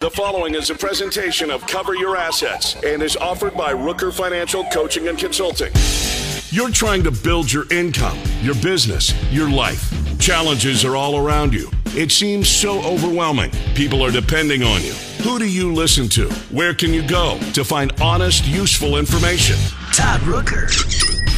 The following is a presentation of Cover Your Assets and is offered by Rooker Financial Coaching and Consulting. You're trying to build your income, your business, your life. Challenges are all around you. It seems so overwhelming. People are depending on you. Who do you listen to? Where can you go to find honest, useful information? Todd Rooker.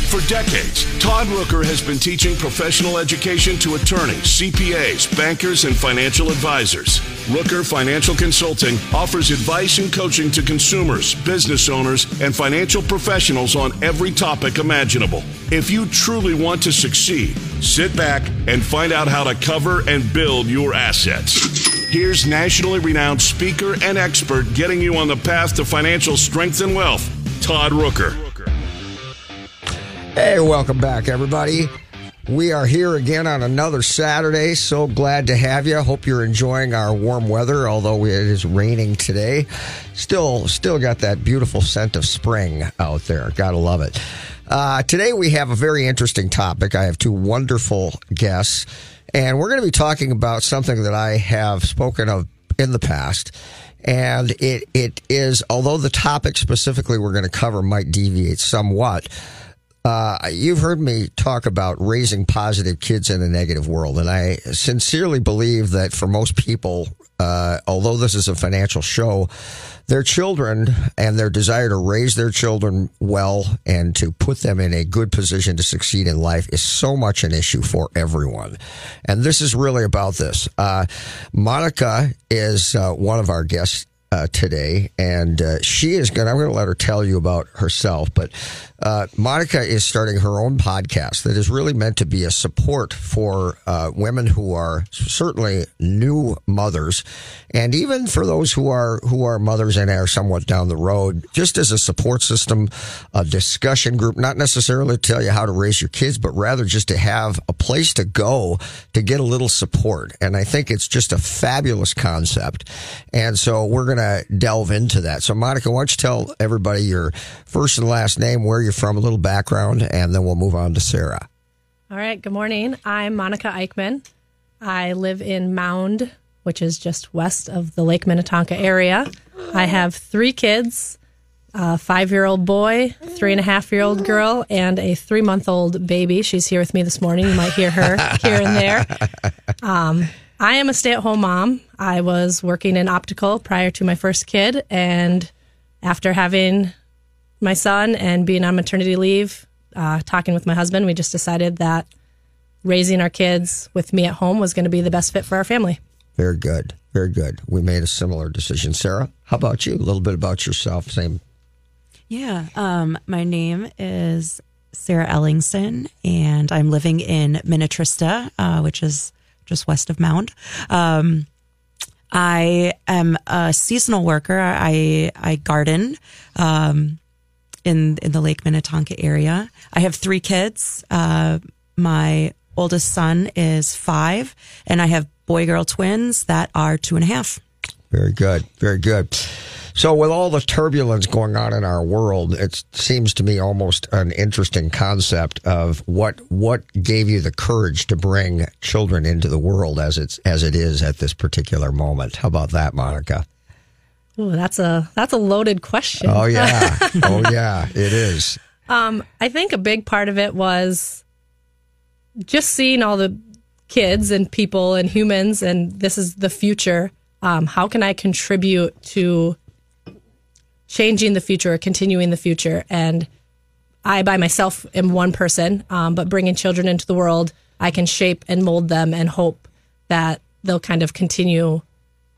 For decades, Todd Rooker has been teaching professional education to attorneys, CPAs, bankers, and financial advisors. Rooker Financial Consulting offers advice and coaching to consumers, business owners, and financial professionals on every topic imaginable. If you truly want to succeed, sit back and find out how to cover and build your assets. Here's nationally renowned speaker and expert getting you on the path to financial strength and wealth, Todd Rooker. Hey, welcome back, everybody. We are here again on another Saturday. So glad to have you. Hope you're enjoying our warm weather, although it is raining today. Still got that beautiful scent of spring out there. Gotta love it. Today we have a very interesting topic. I have two wonderful guests, and we're going to be talking about something that I have spoken of in the past. And it is, although the topic specifically we're going to cover might deviate somewhat, you've heard me talk about raising positive kids in a negative world, and I sincerely believe that for most people, although this is a financial show, their children and their desire to raise their children well and to put them in a good position to succeed in life is so much an issue for everyone. And this is really about this. Monica is one of our guests today, and she is going to, I'm going to let her tell you about herself, but Monica is starting her own podcast that is really meant to be a support for women who are certainly new mothers, and even for those who are mothers and are somewhat down the road, just as a support system, a discussion group, not necessarily to tell you how to raise your kids, but rather just to have a place to go to get a little support. And I think it's just a fabulous concept, and so we're going to delve into that. So Monica, why don't you tell everybody your first and last name, where you're from, a little background, and then we'll move on to Sarah. All right. Good morning. I'm Monica Eichmann. I live in Mound, which is just west of the Lake Minnetonka area. I have three kids, a 5-year-old boy, 3.5-year-old girl, and a 3-month-old baby. She's here with me this morning. You might hear her here and there. I am a stay-at-home mom. I was working in optical prior to my first kid, and after having my son and being on maternity leave, talking with my husband, we just decided that raising our kids with me at home was going to be the best fit for our family. Very good. Very good. We made a similar decision. Sarah, how about you? A little bit about yourself. Same. Yeah. My name is Sarah Ellingson, and I'm living in Minnetrista, which is just west of Mound. I am a seasonal worker. I garden in the Lake Minnetonka area. I have three kids. My oldest son is 5, and I have boy-girl twins that are 2.5. Very good. Very good. So with all the turbulence going on in our world, it seems to me almost an interesting concept of what gave you the courage to bring children into the world as it is at this particular moment. How about that, Monica? Oh, that's a loaded question. Oh yeah. Oh yeah, it is. I think a big part of it was just seeing all the kids and people and humans, and this is the future. How can I contribute to changing the future or continuing the future? And I by myself am one person, but bringing children into the world, I can shape and mold them and hope that they'll kind of continue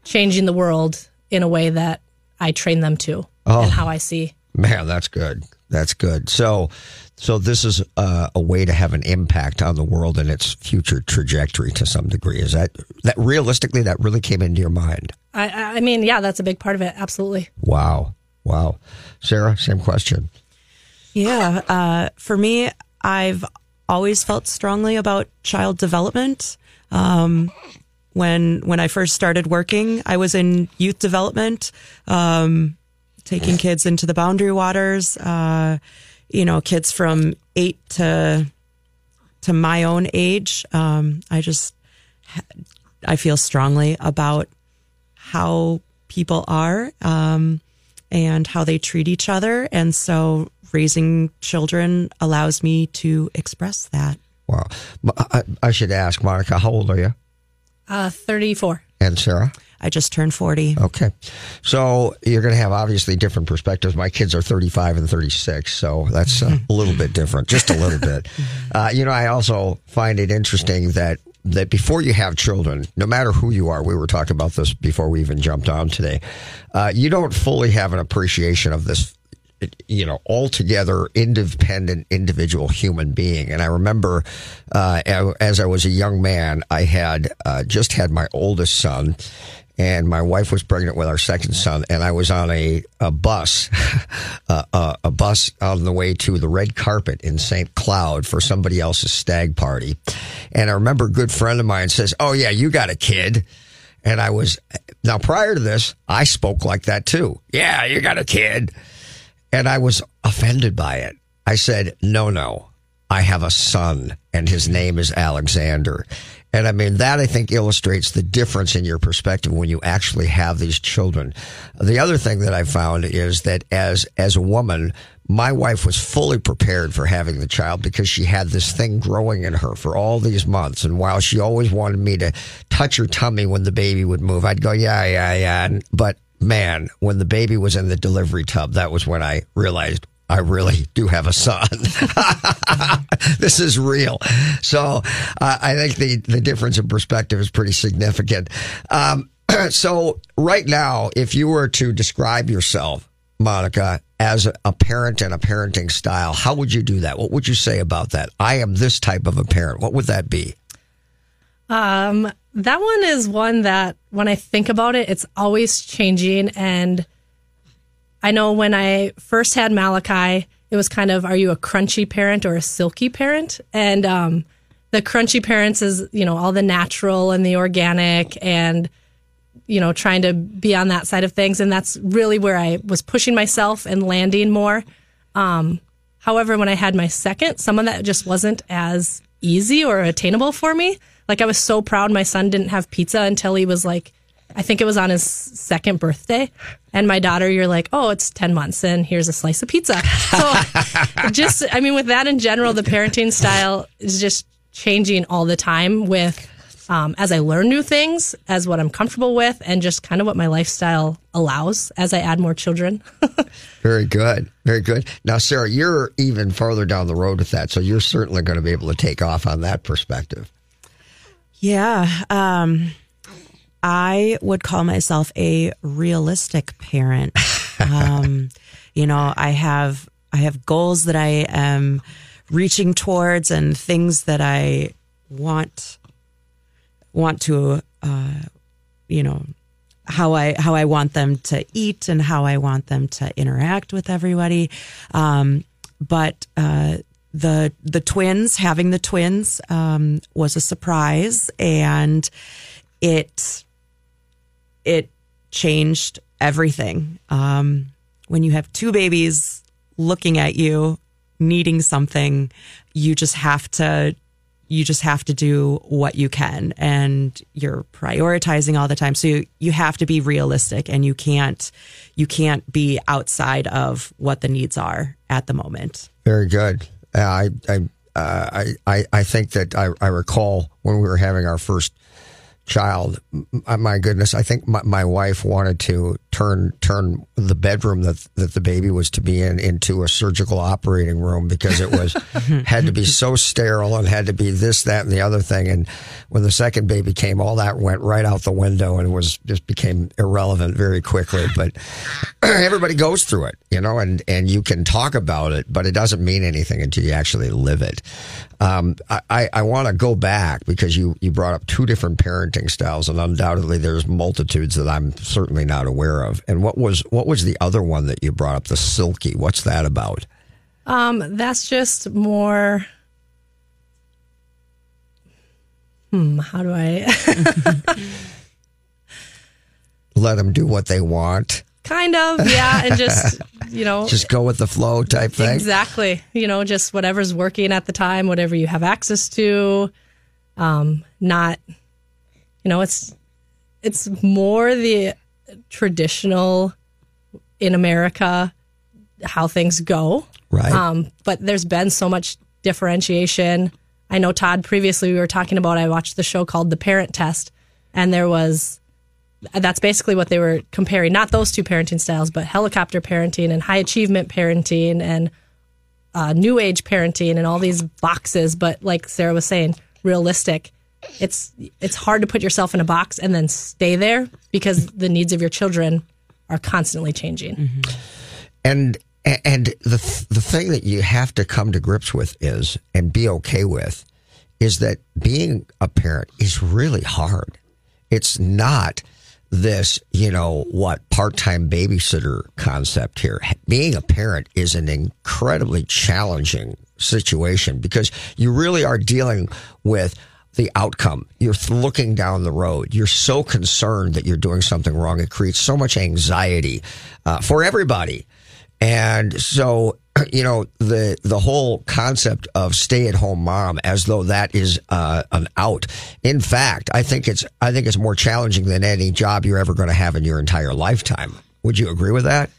changing the world in a way that I train them to and how I see. Man, that's good. That's good. So this is a way to have an impact on the world and its future trajectory to some degree. Is that realistically, that really came into your mind? I mean, yeah, that's a big part of it. Absolutely. Wow. Sarah, same question. Yeah. For me, I've always felt strongly about child development. When I first started working, I was in youth development, taking kids into the Boundary Waters, kids from 8 to my own age. I feel strongly about how people are, and how they treat each other. And so raising children allows me to express that. Wow. I should ask, Monica, how old are you? 34. And Sarah? I just turned 40. Okay. So you're going to have obviously different perspectives. My kids are 35 and 36, so that's a little bit different, just a little bit. You know, I also find it interesting that before you have children, no matter who you are, we were talking about this before we even jumped on today, you don't fully have an appreciation of this, you know, altogether independent individual human being. And I remember as I was a young man, I had just had my oldest son, and my wife was pregnant with our second son, and I was on a bus on the way to the red carpet in St. Cloud for somebody else's stag party. And I remember a good friend of mine says, "Oh yeah, you got a kid." And I was, now prior to this, I spoke like that too. "Yeah, you got a kid." And I was offended by it. I said, no, I have a son, and his name is Alexander. And I mean, that I think illustrates the difference in your perspective when you actually have these children. The other thing that I found is that as a woman, my wife was fully prepared for having the child because she had this thing growing in her for all these months. And while she always wanted me to touch her tummy when the baby would move, I'd go, yeah. But man, when the baby was in the delivery tub, that was when I realized I really do have a son. This is real. So I think the difference in perspective is pretty significant. So right now, if you were to describe yourself, Monica, as a parent and a parenting style, how would you do that? What would you say about that? I am this type of a parent. What would that be? That one is one that when I think about it, it's always changing. And I know when I first had Malachi, it was kind of, are you a crunchy parent or a silky parent? And the crunchy parents is, you know, all the natural and the organic and, you know, trying to be on that side of things. And that's really where I was pushing myself and landing more. However, when I had my second, some of that just wasn't as easy or attainable for me. Like, I was so proud my son didn't have pizza until he was like, I think it was on his second birthday. And my daughter, you're like, oh, it's 10 months and here's a slice of pizza. So just, I mean, with that in general, the parenting style is just changing all the time with, as I learn new things, as what I'm comfortable with, and just kind of what my lifestyle allows as I add more children. Very good. Very good. Now, Sarah, you're even farther down the road with that. So you're certainly going to be able to take off on that perspective. Yeah. I would call myself a realistic parent. You know, I have goals that I am reaching towards and things that I want to, you know, how I want them to eat and how I want them to interact with everybody. The twins, having the twins, was a surprise, and it changed everything. When you have two babies looking at you, needing something, you just have to do what you can, and you're prioritizing all the time. So you have to be realistic, and you can't be outside of what the needs are at the moment. Very good. I think that I recall when we were having our first child, my goodness, I think my wife wanted to turn the bedroom that the baby was to be in into a surgical operating room because it was had to be so sterile and had to be this, that, and the other thing. And when the second baby came, all that went right out the window and was just became irrelevant very quickly. But everybody goes through it, you know, and you can talk about it, but it doesn't mean anything until you actually live it. I want to go back because you brought up two different parenting styles, and undoubtedly there's multitudes that I'm certainly not aware of. And what was the other one that you brought up, the silky? What's that about? That's just more. How do I let them do what they want? Kind of, yeah, and just, you know, just go with the flow type thing. Exactly, you know, just whatever's working at the time, whatever you have access to. Not, you know, it's more the traditional in America how things go. Right. But there's been so much differentiation. I know, Todd, previously we were talking about, I watched the show called The Parent Test, and that's basically what they were comparing, not those two parenting styles, but helicopter parenting and high achievement parenting and new age parenting and all these boxes. But like Sarah was saying, realistic, it's hard to put yourself in a box and then stay there because the needs of your children are constantly changing. Mm-hmm. And the thing that you have to come to grips with is, and be okay with, is that being a parent is really hard. It's not this, part-time babysitter concept here. Being a parent is an incredibly challenging situation because you really are dealing with the outcome. You're looking down the road. You're so concerned that you're doing something wrong. It creates so much anxiety for everybody. And so, the whole concept of stay-at-home mom, as though that is an out. In fact, I think it's more challenging than any job you're ever going to have in your entire lifetime. Would you agree with that?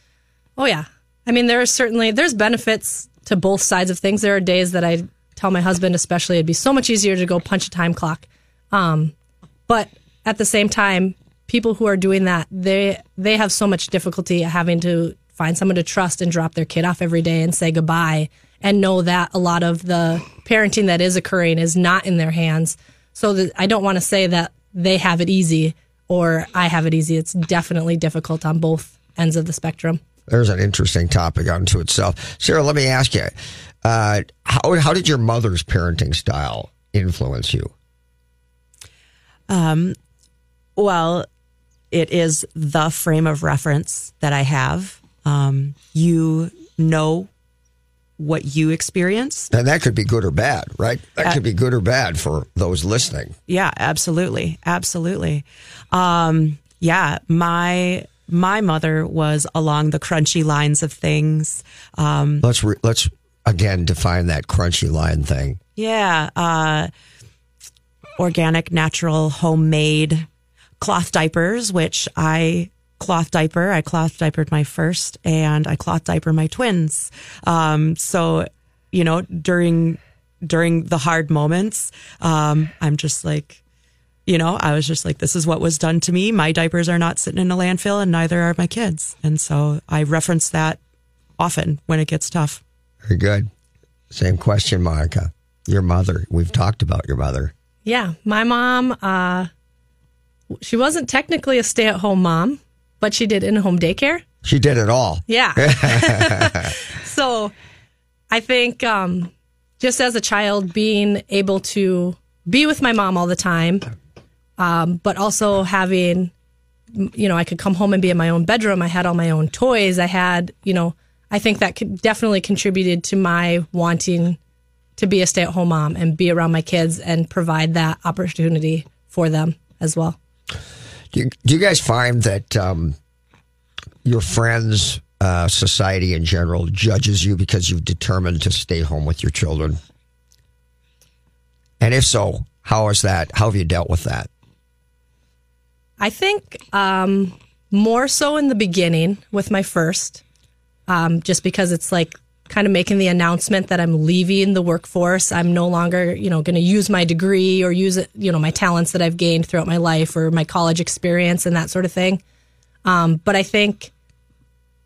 Oh yeah. I mean, there's benefits to both sides of things. There are days that I tell my husband, especially, it'd be so much easier to go punch a time clock. But at the same time, people who are doing that, they have so much difficulty having to find someone to trust and drop their kid off every day and say goodbye, and know that a lot of the parenting that is occurring is not in their hands. So I don't want to say that they have it easy or I have it easy. It's definitely difficult on both ends of the spectrum. There's an interesting topic unto itself. Sarah, let me ask you, how did your mother's parenting style influence you? Well, it is the frame of reference that I have. You know what you experience. And that could be good or bad, right? That could be good or bad for those listening. Yeah, absolutely. Absolutely. My mother was along the crunchy lines of things. Let's again define that crunchy line thing. Yeah. Organic, natural, homemade, cloth diapers, which I cloth diapered my first, and I cloth diaper my twins. So, during the hard moments, I'm just like, I was just like, this is what was done to me. My diapers are not sitting in a landfill, and neither are my kids. And so I reference that often when it gets tough. Very good. Same question, Monica. Your mother. We've talked about your mother. Yeah. My mom, she wasn't technically a stay-at-home mom, but she did in-home daycare. She did it all. Yeah. So I think just as a child, being able to be with my mom all the time, but also having, I could come home and be in my own bedroom. I had all my own toys. I had, I think that definitely contributed to my wanting to be a stay-at-home mom and be around my kids and provide that opportunity for them as well. Do you guys find that your friends, society in general, judges you because you've determined to stay home with your children? And if so, how is that? How have you dealt with that? I think more so in the beginning with my first, just because it's like kind of making the announcement that I'm leaving the workforce. I'm no longer, going to use my degree or use it, my talents that I've gained throughout my life or my college experience and that sort of thing. But I think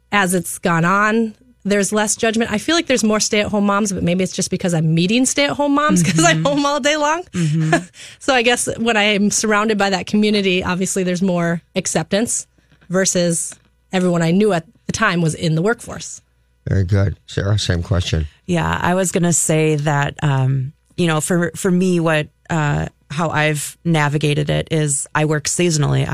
as it's gone on, there's less judgment. I feel like there's more stay-at-home moms, but maybe it's just because I'm meeting stay-at-home moms because mm-hmm. I'm home all day long. Mm-hmm. So I guess when I'm surrounded by that community, obviously there's more acceptance versus everyone I knew at the time was in the workforce. Very good. Sarah, same question. Yeah, I was going to say that, for me, how I've navigated it is I work seasonally.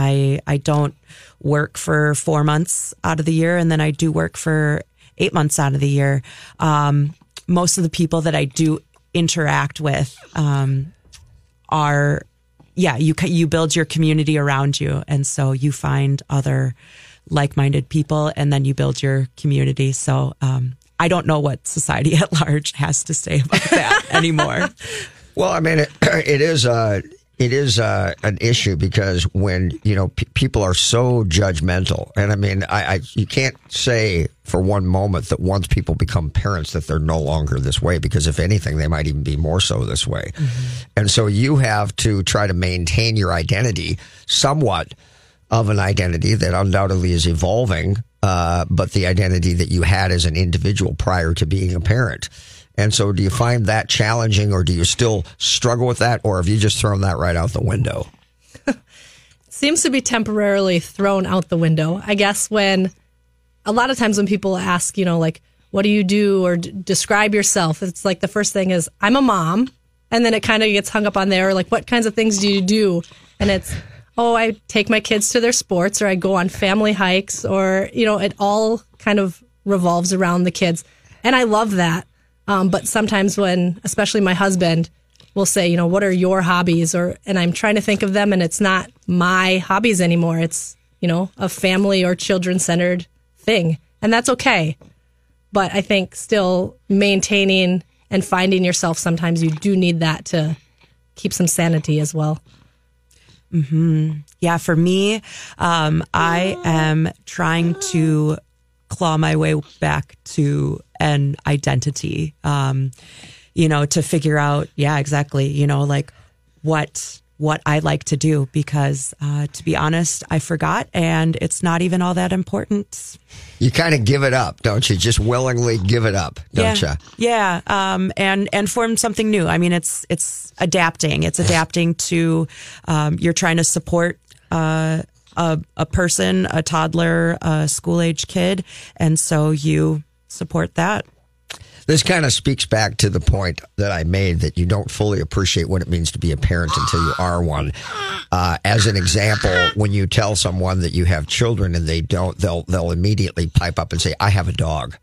I don't work for 4 months out of the year, and then I do work for 8 months out of the year. Most of the people that I do interact with are, you build your community around you, and so you find other like-minded people, and then you build your community. So I don't know what society at large has to say about that anymore. Well, I mean, it is It is an issue because when, you know, people are so judgmental. And I mean, I you can't say for one moment that once people become parents that they're no longer this way, because if anything, they might even be more so this way. Mm-hmm. And so you have to try to maintain your identity, somewhat of an identity that undoubtedly is evolving, but the identity that you had as an individual prior to being a parent. And so do you find that challenging, or do you still struggle with that, or have you just thrown that right out the window? Seems to be temporarily thrown out the window. I guess when a lot of times when people ask, you know, like, what do you do, or describe yourself? It's like the first thing is, I'm a mom. And then it kind of gets hung up on there. Like, what kinds of things do you do? And it's, oh, I take my kids to their sports, or I go on family hikes, or, you know, it all kind of revolves around the kids. And I love that. But sometimes when, especially my husband, will say, you know, what are your hobbies? And I'm trying to think of them, and it's not my hobbies anymore. It's, you know, a family or children-centered thing. And that's okay. But I think still maintaining and finding yourself, sometimes you do need that to keep some sanity as well. Mm-hmm. Yeah, for me, I am trying to claw my way back to an identity, you know, to figure out, yeah, exactly, you know, like what I like to do, because to be honest, I forgot, and it's not even all that important. You kind of give it up, don't you? Just willingly give it up, don't you? Yeah, and form something new. I mean, it's adapting. It's adapting to you're trying to support a person, a toddler, a school-age kid, and so you support that. This kind of speaks back to the point that I made, that you don't fully appreciate what it means to be a parent until you are one. As an example, when you tell someone that you have children and they don't, they'll immediately pipe up and say, I have a dog.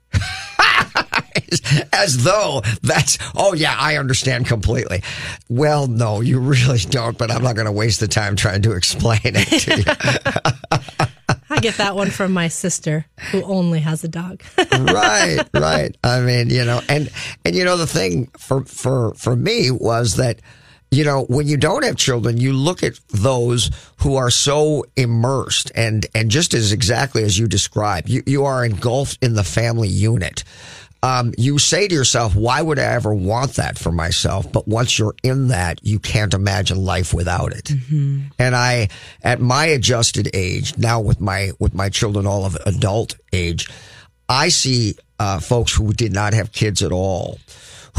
As though that's, oh yeah, I understand completely. Well, no, you really don't, but I'm not going to waste the time trying to explain it to you. I get that one from my sister, who only has a dog. Right. I mean, you know, and you know, the thing for me was that, you know, when you don't have children, you look at those who are so immersed and just as exactly as you describe, you are engulfed in the family unit. You say to yourself, why would I ever want that for myself? But once you're in that, you can't imagine life without it. Mm-hmm. And I, at my adjusted age, now with my children all of adult age, I see folks who did not have kids at all,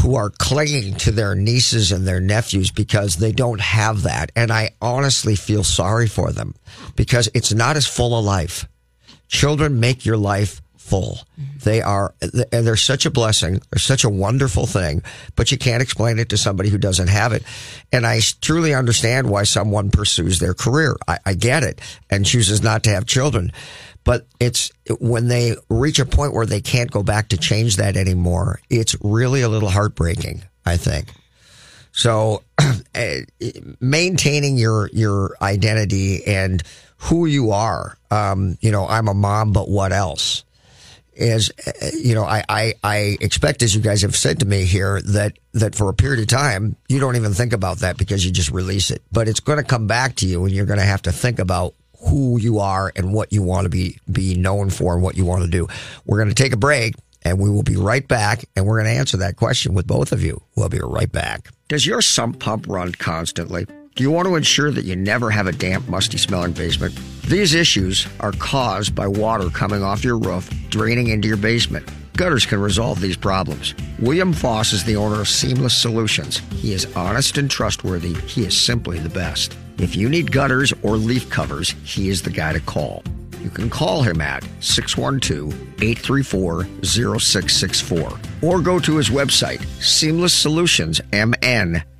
who are clinging to their nieces and their nephews because they don't have that. And I honestly feel sorry for them, because it's not as full a life. Children make your life full. They are, and they're such a blessing. They're such a wonderful thing, but you can't explain it to somebody who doesn't have it. And I truly understand why someone pursues their career. I get it, and chooses not to have children. But it's when they reach a point where they can't go back to change that anymore, it's really a little heartbreaking, I think. So maintaining your identity and who you are, you know, I'm a mom, but what else? Is, you know, I expect, as you guys have said to me here, that for a period of time, you don't even think about that because you just release it. But it's going to come back to you, and you're going to have to think about who you are and what you want to be known for and what you want to do. We're going to take a break, and we will be right back, and we're going to answer that question with both of you. We'll be right back. Does your sump pump run constantly? Do you want to ensure that you never have a damp, musty-smelling basement? These issues are caused by water coming off your roof, draining into your basement. Gutters can resolve these problems. William Foss is the owner of Seamless Solutions. He is honest and trustworthy. He is simply the best. If you need gutters or leaf covers, he is the guy to call. You can call him at 612-834-0664 or go to his website, seamlessolutionsmn.com.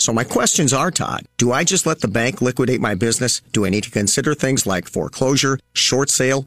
So my questions are, Todd, do I just let the bank liquidate my business? Do I need to consider things like foreclosure, short sale,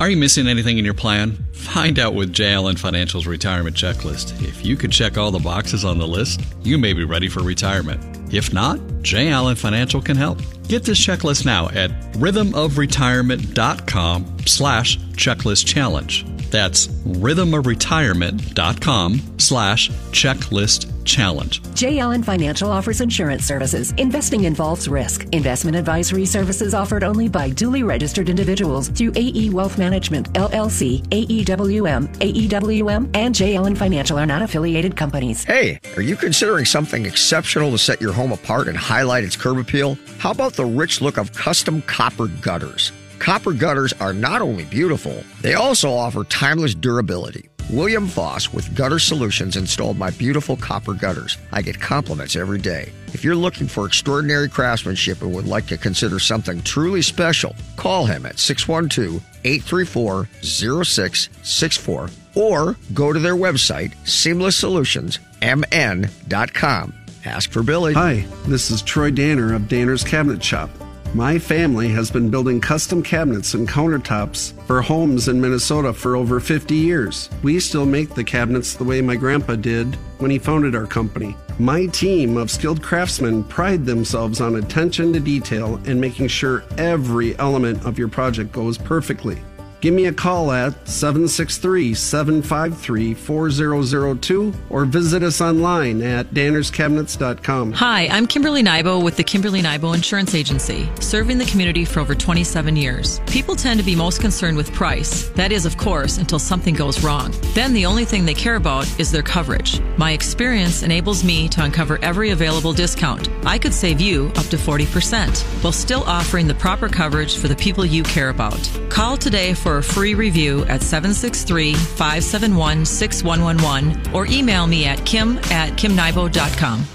Are you missing anything in your plan? Find out with J. Allen Financial's Retirement Checklist. If you could check all the boxes on the list, you may be ready for retirement. If not, J. Allen Financial can help. Get this checklist now at rhythmofretirement.com/checklist challenge. That's rhythmofretirement.com/checklist challenge. J. Allen Financial offers insurance services. Investing involves risk. Investment advisory services offered only by duly registered individuals through AE Wealth Management, LLC, AEWM, and J. Allen Financial are not affiliated companies. Hey, are you considering something exceptional to set your home apart and highlight its curb appeal? How about the rich look of custom copper gutters? Copper gutters are not only beautiful, they also offer timeless durability. William Foss with Gutter Solutions installed my beautiful copper gutters. I get compliments every day. If you're looking for extraordinary craftsmanship and would like to consider something truly special, call him at 612-834-0664 or go to their website, seamlessolutionsmn.com. Ask for Billy. Hi, this is Troy Danner of Danner's Cabinet Shop. My family has been building custom cabinets and countertops for homes in Minnesota for over 50 years. We still make the cabinets the way my grandpa did when he founded our company. My team of skilled craftsmen pride themselves on attention to detail and making sure every element of your project goes perfectly. Give me a call at 763-753-4002 or visit us online at dannerscabinets.com. Hi, I'm Kimberly Nybo with the Kimberly Nybo Insurance Agency, serving the community for over 27 years. People tend to be most concerned with price. That is, of course, until something goes wrong. Then the only thing they care about is their coverage. My experience enables me to uncover every available discount. I could save you up to 40% while still offering the proper coverage for the people you care about. Call today for a free review at 763-571-6111 or email me at kim@kimnybo.com.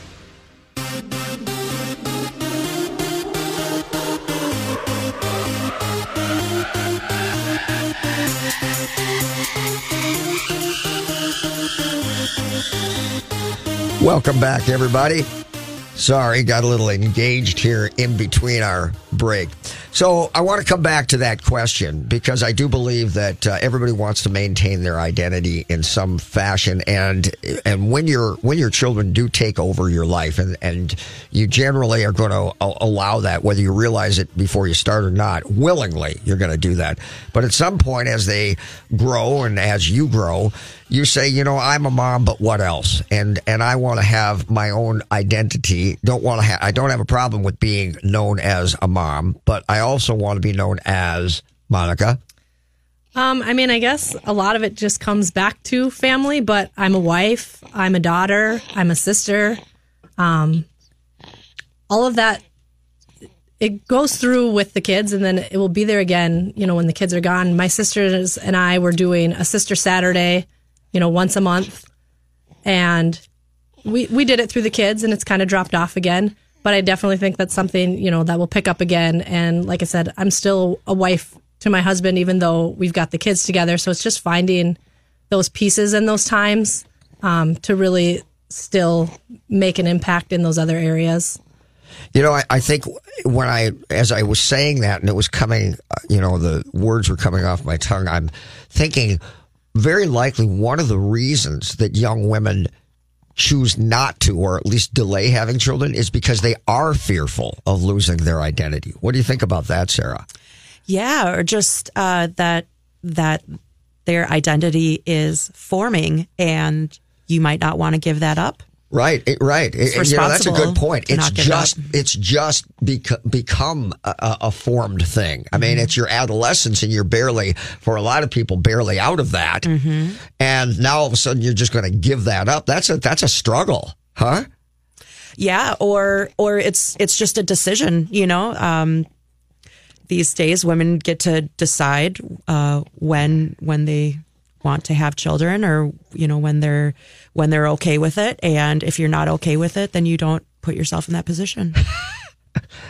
Welcome back, everybody. Sorry, got a little engaged here in between our break. So I want to come back to that question because I do believe that everybody wants to maintain their identity in some fashion. And when your children do take over your life, and you generally are going to allow that, whether you realize it before you start or not, willingly, you're going to do that. But at some point, as they grow and as you grow, you say, you know, I'm a mom, but what else? And I want to have my own identity. I don't have a problem with being known as a mom, but I also want to be known as Monica. I mean, I guess a lot of it just comes back to family, but I'm a wife, I'm a daughter, I'm a sister. All of that, it goes through with the kids, and then it will be there again, you know, when the kids are gone. My sisters and I were doing a Sister Saturday, you know, once a month. And we did it through the kids, and it's kind of dropped off again. But I definitely think that's something, you know, that will pick up again. And like I said, I'm still a wife to my husband, even though we've got the kids together. So it's just finding those pieces and those times to really still make an impact in those other areas. You know, I think as I was saying that, and it was coming, you know, the words were coming off my tongue, I'm thinking very likely one of the reasons that young women choose not to, or at least delay having children, is because they are fearful of losing their identity. What do you think about that, Sarah? Yeah, or just that their identity is forming, and you might not want to give that up. Right. You know, that's a good point. It's just become a formed thing. I mean, it's your adolescence, and you're for a lot of people barely out of that. Mm-hmm. And now all of a sudden you're just going to give that up. That's a struggle, huh? Yeah, or it's just a decision, you know, these days women get to decide when they want to have children, or you know, when they're okay with it. And if you're not okay with it, then you don't put yourself in that position.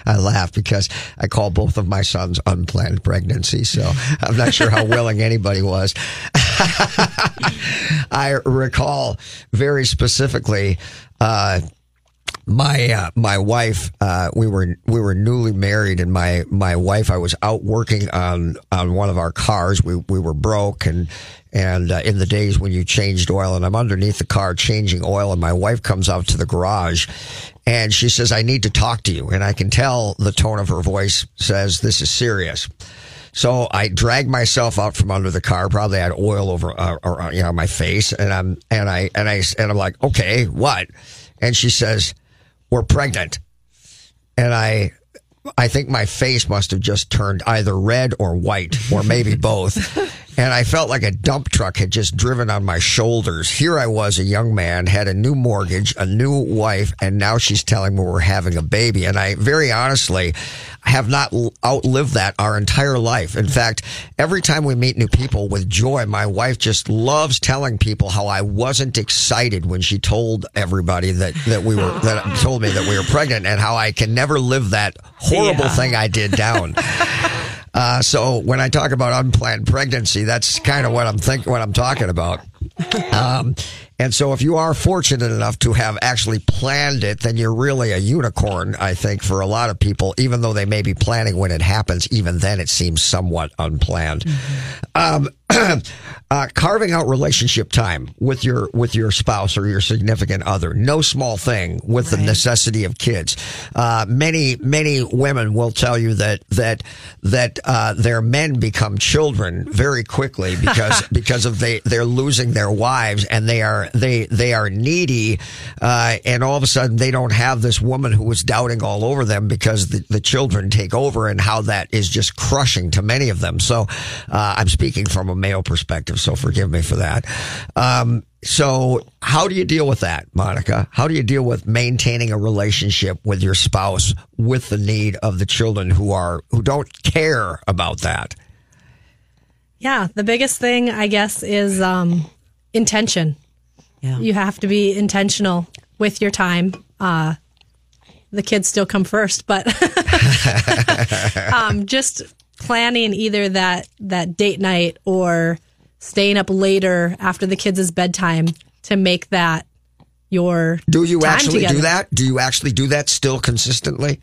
I laugh because I call both of my sons unplanned pregnancies, so I'm not sure how willing anybody was. I recall very specifically my wife. We were newly married, and my wife, I was out working on one of our cars. We were broke, and in the days when you changed oil, and I'm underneath the car changing oil, and my wife comes out to the garage and she says, "I need to talk to you." And I can tell the tone of her voice says, "This is serious." So I drag myself out from under the car, probably had oil over, my face. And I'm like, "Okay, what?" And she says, "We're pregnant." And I think my face must have just turned either red or white, or maybe both. And I felt like a dump truck had just driven on my shoulders. Here I was, a young man, had a new mortgage, a new wife, and now she's telling me we're having a baby. And I very honestly have not outlived that our entire life. In fact, every time we meet new people with joy, my wife just loves telling people how I wasn't excited when she told everybody told me that we were pregnant, and how I can never live that horrible thing I did down. So when I talk about unplanned pregnancy, that's kind of what I'm talking about. And so if you are fortunate enough to have actually planned it, then you're really a unicorn, I think, for a lot of people, even though they may be planning when it happens. Even then, it seems somewhat unplanned. Carving out relationship time with your spouse or your significant other. No small thing with the necessity of kids. Many women will tell you that their men become children very quickly because of they're losing their wives, and they are needy, and all of a sudden they don't have this woman who was doubting all over them because the children take over, and how that is just crushing to many of them. So I'm speaking from a male perspective, so forgive me for that. So how do you deal with that, Monica? How do you deal with maintaining a relationship with your spouse with the need of the children who don't care about that? Yeah, the biggest thing, I guess, is intention. Yeah. You have to be intentional with your time. The kids still come first, but just planning either that date night or staying up later after the kids' bedtime to make that your time. Do you actually do that? Do you actually do that still consistently?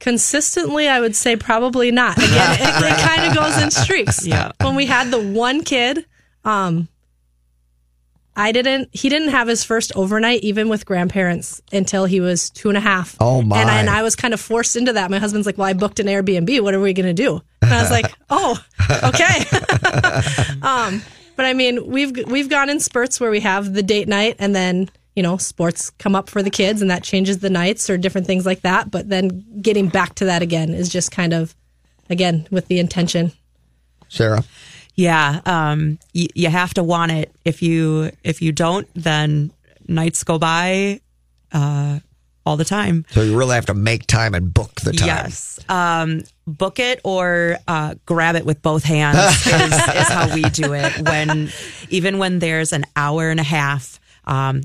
Consistently, I would say probably not. Again, it kind of goes in streaks. Yeah. When we had the one kid, he didn't have his first overnight, even with grandparents, until he was 2.5. Oh my. And I was kind of forced into that. My husband's like, "Well, I booked an Airbnb. What are we going to do?" And I was like, "Oh, okay." But I mean, we've gone in spurts where we have the date night, and then, you know, sports come up for the kids, and that changes the nights or different things like that. But then getting back to that again is just kind of, again, with the intention. Sarah. Yeah, you have to want it. If you don't, then nights go by all the time. So you really have to make time and book the time. Yes, book it or grab it with both hands is how we do it. Even when there's an hour and a half,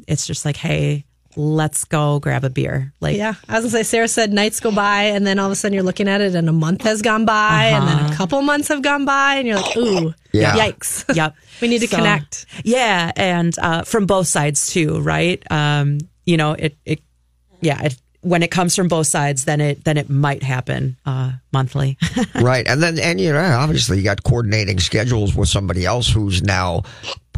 it's just like, hey, let's go grab a beer. I was gonna say, Sarah said nights go by, and then all of a sudden you're looking at it and a month has gone by, and then a couple months have gone by, and you're like, ooh, yikes. Yep. We need to connect. Yeah. And from both sides too, right? You know, when it comes from both sides, then it might happen monthly. Right. And you know, obviously you got coordinating schedules with somebody else who's now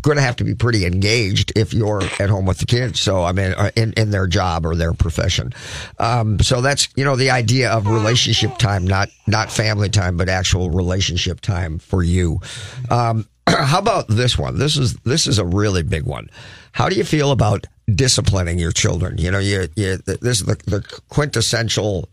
going to have to be pretty engaged if you're at home with the kids. So, I mean, in their job or their profession. So that's, you know, the idea of relationship time, not family time, but actual relationship time for you. How about this one? This is a really big one. How do you feel about disciplining your children? You know, this is the quintessential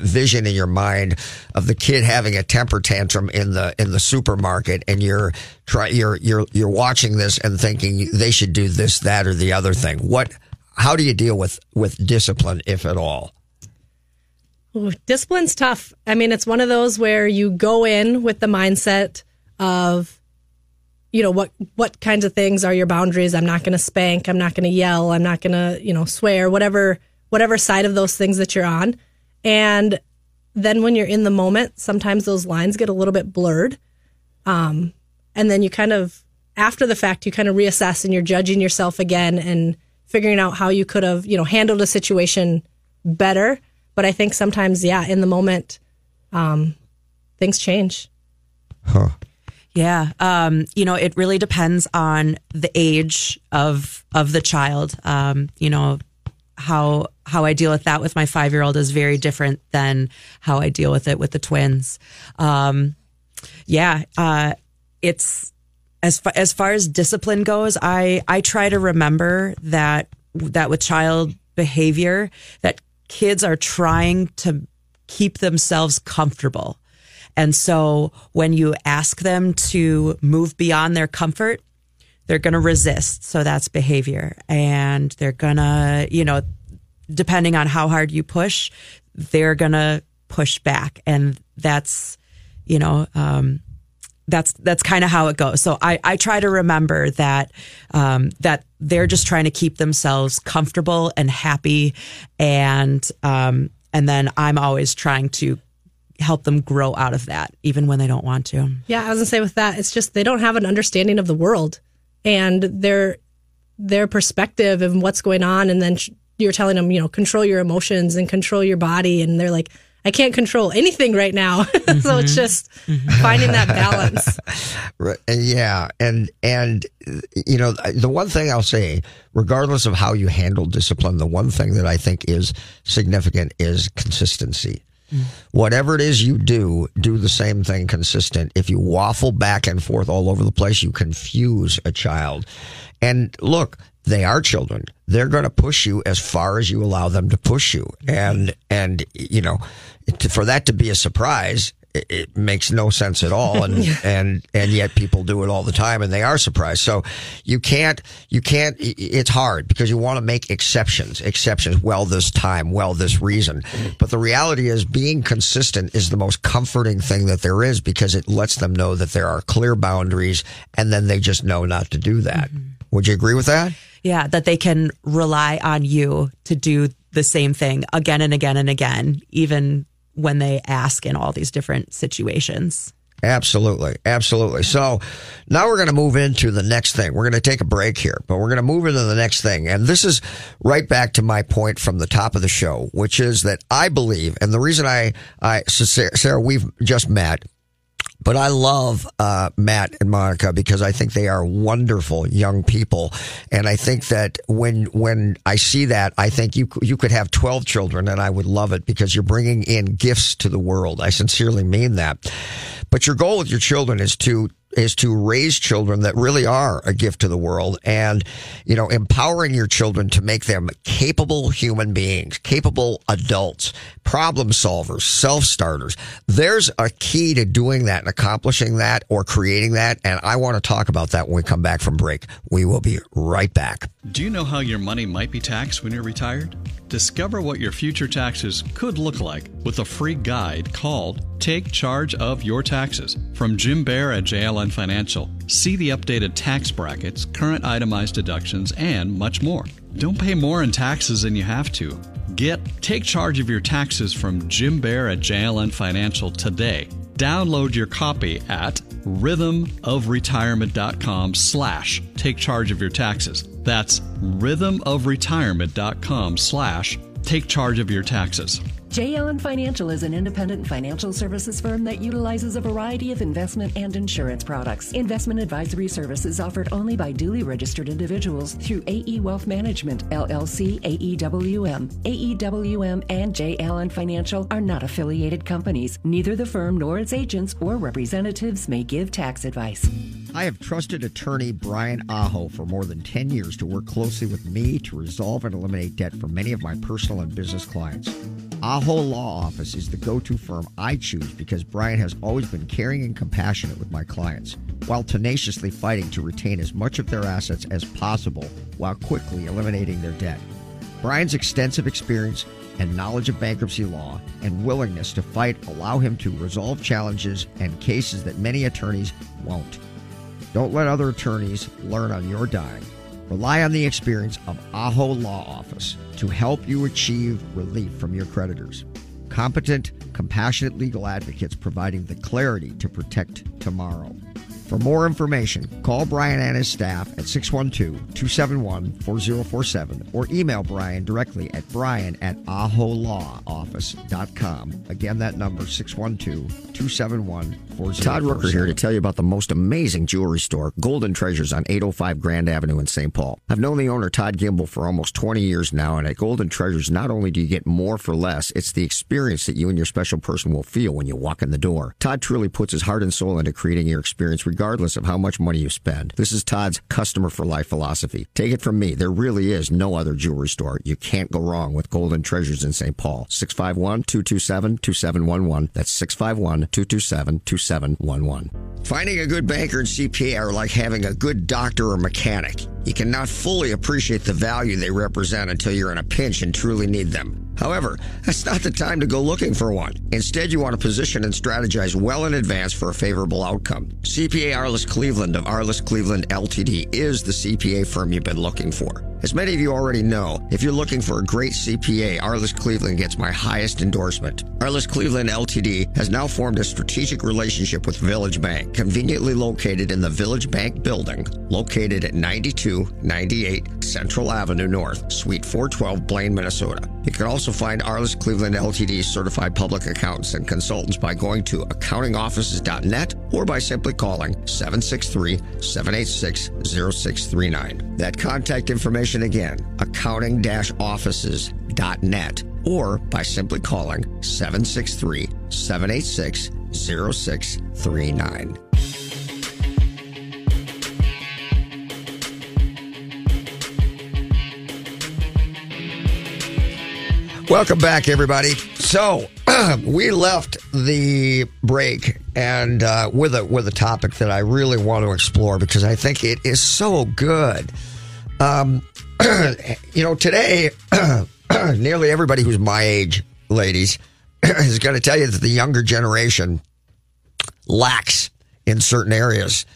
vision in your mind of the kid having a temper tantrum in the supermarket, and you're watching this and thinking they should do this, that, or the other thing. How do you deal with discipline, if at all? Ooh, discipline's tough. I mean, it's one of those where you go in with the mindset of, you know, what kinds of things are your boundaries? I'm not going to spank. I'm not going to yell. I'm not going to, you know, swear, whatever side of those things that you're on. And then when you're in the moment, sometimes those lines get a little bit blurred. And then you kind of, after the fact, you kind of reassess and you're judging yourself again and figuring out how you could have, you know, handled a situation better. But I think sometimes, yeah, in the moment, things change. Huh. Yeah. You know, it really depends on the age of the child. You know, how I deal with that with my 5-year-old is very different than how I deal with it with the twins. It's as far as discipline goes, I try to remember that with child behavior, that kids are trying to keep themselves comfortable. And so when you ask them to move beyond their comfort, they're going to resist. So that's behavior. And they're going to, you know, depending on how hard you push, they're going to push back. And that's, you know, that's kind of how it goes. So I try to remember that, that they're just trying to keep themselves comfortable and happy. And then I'm always trying to help them grow out of that, even when they don't want to. Yeah, I was gonna say with that, it's just they don't have an understanding of the world and their perspective and what's going on. And then you're telling them, you know, control your emotions and control your body. And they're like, I can't control anything right now. Mm-hmm. So it's just finding that balance. Right. Yeah. And, you know, the one thing I'll say, regardless of how you handle discipline, the one thing that I think is significant is consistency. Whatever it is you do the same thing consistent. If you waffle back and forth all over the place, you confuse a child. And look, they are children. They're going to push you as far as you allow them to push you. And you know, for that to be a surprise, it makes no sense at all. And, and yet people do it all the time and they are surprised. So you can't, it's hard because you want to make exceptions. Well, this time, well, this reason. But the reality is being consistent is the most comforting thing that there is because it lets them know that there are clear boundaries and then they just know not to do that. Mm-hmm. Would you agree with that? Yeah, that they can rely on you to do the same thing again and again and again, even when they ask in all these different situations. Absolutely. Absolutely. So now we're going to move into the next thing. We're going to take a break here, but we're going to move into the next thing. And this is right back to my point from the top of the show, which is that I believe, and the reason Sarah, we've just met, but I love Matt and Monica because I think they are wonderful young people, and I think that when I see that, I think you could have 12 children, and I would love it because you're bringing in gifts to the world. I sincerely mean that. But your goal with your children is to raise children that really are a gift to the world, and, you know, empowering your children to make them capable human beings, capable adults, problem solvers, self-starters. There's a key to doing that and accomplishing that or creating that, and I want to talk about that when we come back from break. We will be right back. Do you know how your money might be taxed when you're retired? Discover what your future taxes could look like with a free guide called Take Charge of Your Taxes from Jim Baer at JLN Financial. See the updated tax brackets, current itemized deductions, and much more. Don't pay more in taxes than you have to. Get Take Charge of Your Taxes from Jim Baer at JLN Financial today. Download your copy at rhythmofretirement.com/take charge of your taxes. That's rhythmofretirement.com/take charge of your taxes. J. Allen Financial is an independent financial services firm that utilizes a variety of investment and insurance products. Investment advisory services offered only by duly registered individuals through AE Wealth Management, LLC, AEWM. AEWM and J. Allen Financial are not affiliated companies. Neither the firm nor its agents or representatives may give tax advice. I have trusted attorney Brian Aho for more than 10 years to work closely with me to resolve and eliminate debt for many of my personal and business clients. Aho Law Office is the go-to firm I choose because Brian has always been caring and compassionate with my clients, while tenaciously fighting to retain as much of their assets as possible while quickly eliminating their debt. Brian's extensive experience, and knowledge of bankruptcy law and willingness to fight allow him to resolve challenges and cases that many attorneys won't. Don't let other attorneys learn on your dime. Rely on the experience of AHO Law Office to help you achieve relief from your creditors. Competent, compassionate legal advocates providing the clarity to protect tomorrow. For more information, call Brian and his staff at 612-271-4047 or email Brian directly at brian@aholawoffice.com. Again, that number, 612-271-4047. Todd Rooker here to tell you about the most amazing jewelry store, Golden Treasures, on 805 Grand Avenue in St. Paul. I've known the owner, Todd Gimble, for almost 20 years now, and at Golden Treasures, not only do you get more for less, it's the experience that you and your special person will feel when you walk in the door. Todd truly puts his heart and soul into creating your experience, regardless of how much money you spend. This is Todd's customer for life philosophy. Take it from me, there really is no other jewelry store. You can't go wrong with Golden Treasures in St. Paul. 651-227-2711. That's 651-227-2711. Finding a good banker and CPA are like having a good doctor or mechanic. You cannot fully appreciate the value they represent until you're in a pinch and truly need them. However, that's not the time to go looking for one. Instead, you want to position and strategize well in advance for a favorable outcome. CPA Arliss Cleveland of Arliss Cleveland LTD is the CPA firm you've been looking for. As many of you already know, if you're looking for a great CPA, Arliss Cleveland gets my highest endorsement. Arliss Cleveland LTD has now formed a strategic relationship with Village Bank, conveniently located in the Village Bank building, located at 9298 Central Avenue North, Suite 412, Blaine, Minnesota. You can also find Arliss Cleveland LTD certified public accountants and consultants by going to accountingoffices.net or by simply calling 763-786-0639. That contact information again, accounting-offices.net, or by simply calling 763-786-0639. Welcome back, everybody. So we left the break and with a topic that I really want to explore because I think it is so good. You know, today, nearly everybody who's my age, ladies, is going to tell you that the younger generation lacks in certain areas.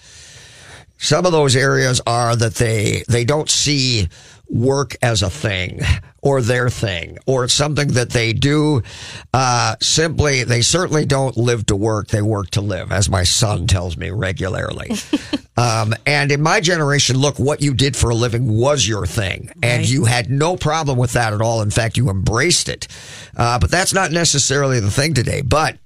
Some of those areas are that they don't see work as a thing or their thing, or it's something that they do simply. They certainly don't live to work. They work to live, as my son tells me regularly. And in my generation, look, what you did for a living was your thing, and right, you had no problem with that at all. In fact, you embraced it. But that's not necessarily the thing today. But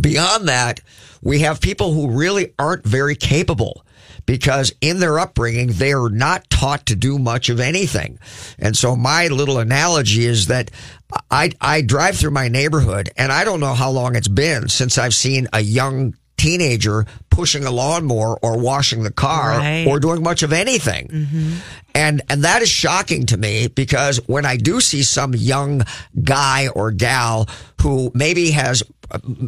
beyond that, we have people who really aren't very capable, because in their upbringing, they are not taught to do much of anything. And so my little analogy is that I drive through my neighborhood, and I don't know how long it's been since I've seen a young teenager pushing a lawnmower or washing the car, right, or doing much of anything. Mm-hmm. And that is shocking to me, because when I do see some young guy or gal who maybe has,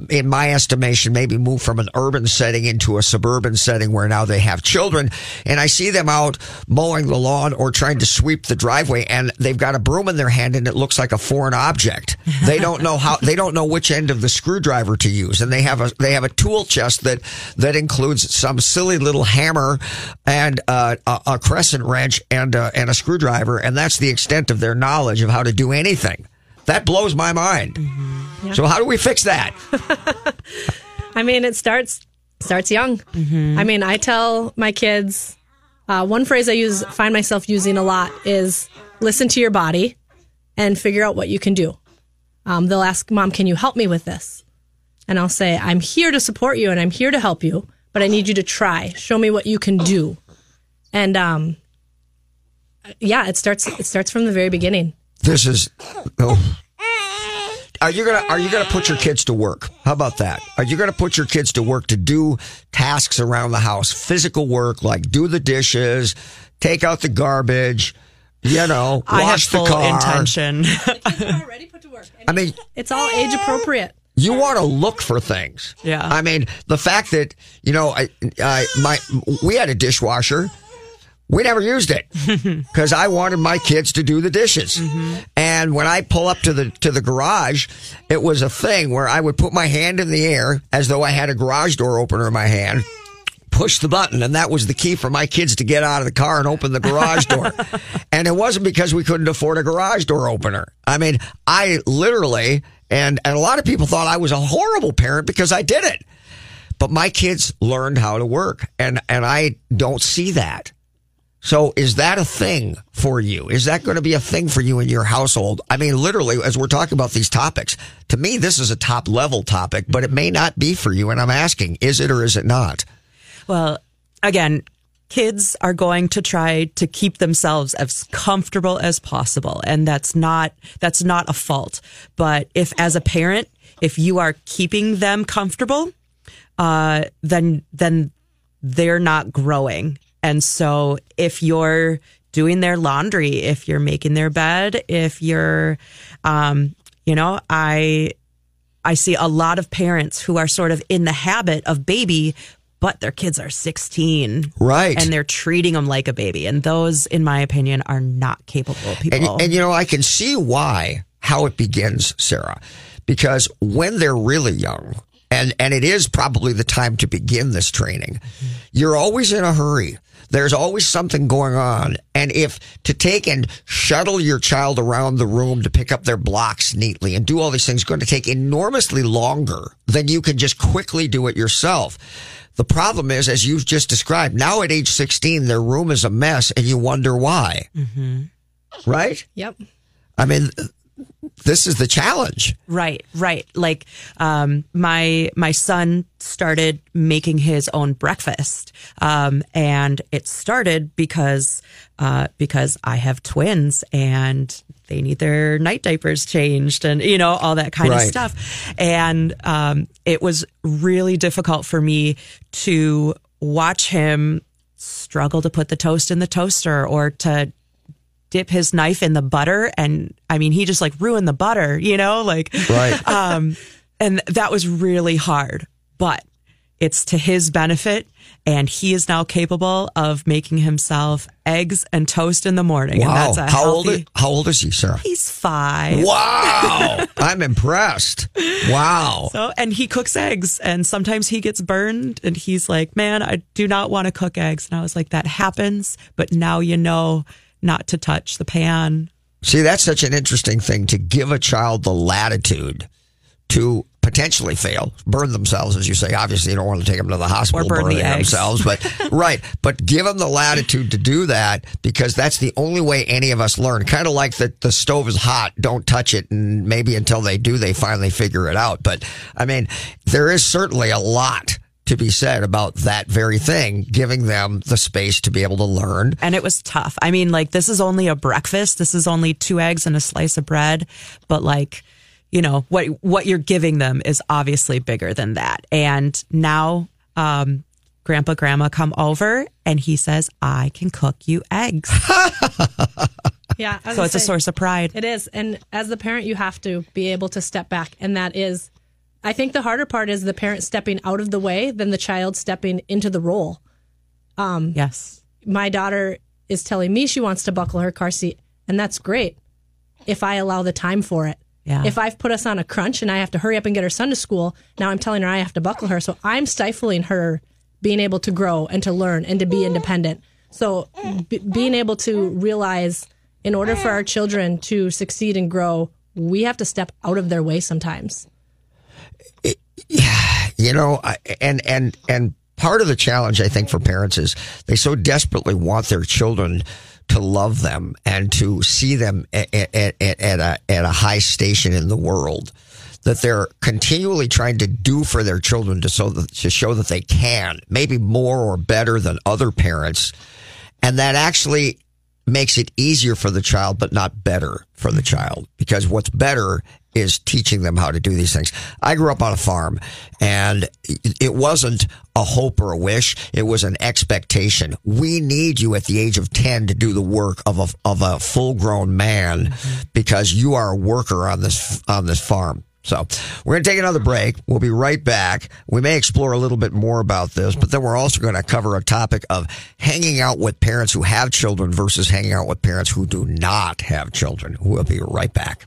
in my estimation, maybe moved from an urban setting into a suburban setting where now they have children, and I see them out mowing the lawn or trying to sweep the driveway, and they've got a broom in their hand and it looks like a foreign object. They don't know how, they don't know which end of the screwdriver to use, and they have a tool chest that includes some silly little hammer and a crescent wrench and a screwdriver, and that's the extent of their knowledge of how to do anything. That blows my mind. Mm-hmm. Yeah. So how do we fix that? I mean, it starts young. Mm-hmm. I mean, I tell my kids, one phrase I find myself using a lot is listen to your body and figure out what you can do. They'll ask, Mom, can you help me with this? And I'll say, I'm here to support you and I'm here to help you, but I need you to try. Show me what you can do. And yeah, it starts from the very beginning. This is. Oh. Are you gonna put your kids to work? How about that? Are you gonna put your kids to work to do tasks around the house, physical work like do the dishes, take out the garbage, you know, wash the car? I have full intention. The kids are already put to work. I mean, it's all age appropriate. You want to look for things. Yeah. I mean, the fact that, you know, we had a dishwasher. We never used it because I wanted my kids to do the dishes. Mm-hmm. And when I pull up to the garage, it was a thing where I would put my hand in the air as though I had a garage door opener in my hand, push the button, and that was the key for my kids to get out of the car and open the garage door. And it wasn't because we couldn't afford a garage door opener. I mean, I literally, and a lot of people thought I was a horrible parent because I did it. But my kids learned how to work, and I don't see that. So is that a thing for you? Is that going to be a thing for you in your household? I mean, literally, as we're talking about these topics, to me, this is a top-level topic, but it may not be for you, and I'm asking, is it or is it not? Well, again, kids are going to try to keep themselves as comfortable as possible, and that's not a fault. But if, as a parent, if you are keeping them comfortable, then they're not growing. And so if you're doing their laundry, if you're making their bed, if you're, I see a lot of parents who are sort of in the habit of baby, but their kids are 16. Right. And they're treating them like a baby. And those, in my opinion, are not capable people. And I can see how it begins, Sarah, because when they're really young, and it is probably the time to begin this training. You're always in a hurry. There's always something going on. And if to take and shuttle your child around the room to pick up their blocks neatly and do all these things is going to take enormously longer than you can just quickly do it yourself. The problem is, as you've just described, now at age 16, their room is a mess and you wonder why. Mm-hmm. Right? Yep. I mean, this is the challenge. Right. Like, my son started making his own breakfast. And it started because I have twins and they need their night diapers changed and, all that kind of stuff. And, it was really difficult for me to watch him struggle to put the toast in the toaster or to dip his knife in the butter. And I mean, he just like ruined the butter, right. And that was really hard, but it's to his benefit. And he is now capable of making himself eggs and toast in the morning. Wow. And that's how old is he, Sarah? He's 5. Wow. I'm impressed. Wow. So, and he cooks eggs and sometimes he gets burned and he's like, man, I do not want to cook eggs. And I was like, that happens, but now, not to touch the pan. See, that's such an interesting thing, to give a child the latitude to potentially fail, burn themselves, as you say. Obviously, you don't want to take them to the hospital or burning themselves, but right. But give them the latitude to do that, because that's the only way any of us learn. Kind of like the stove is hot, don't touch it, and maybe until they do, they finally figure it out. But I mean, there is certainly a lot to be said about that very thing, giving them the space to be able to learn. And it was tough. I mean, like, this is only a breakfast. This is only 2 eggs and a slice of bread. But like, what you're giving them is obviously bigger than that. And now, Grandpa, Grandma come over and he says, I can cook you eggs. Yeah. So it's a source of pride. It is. And as the parent, you have to be able to step back. And that is, I think the harder part is the parent stepping out of the way than the child stepping into the role. Yes. My daughter is telling me she wants to buckle her car seat, and that's great if I allow the time for it. Yeah. If I've put us on a crunch and I have to hurry up and get her son to school, now I'm telling her I have to buckle her. So I'm stifling her being able to grow and to learn and to be independent. So being able to realize, in order for our children to succeed and grow, we have to step out of their way sometimes. And part of the challenge, I think, for parents is they so desperately want their children to love them and to see them at a high station in the world, that they're continually trying to do for their children to show that they can, maybe more or better than other parents. And that actually makes it easier for the child, but not better for the child, because what's better is teaching them how to do these things. I grew up on a farm, and it wasn't a hope or a wish. It was an expectation. We need you at the age of 10 to do the work of a full grown man, because you are a worker on this farm. So we're going to take another break. We'll be right back. We may explore a little bit more about this, but then we're also going to cover a topic of hanging out with parents who have children versus hanging out with parents who do not have children. We'll be right back.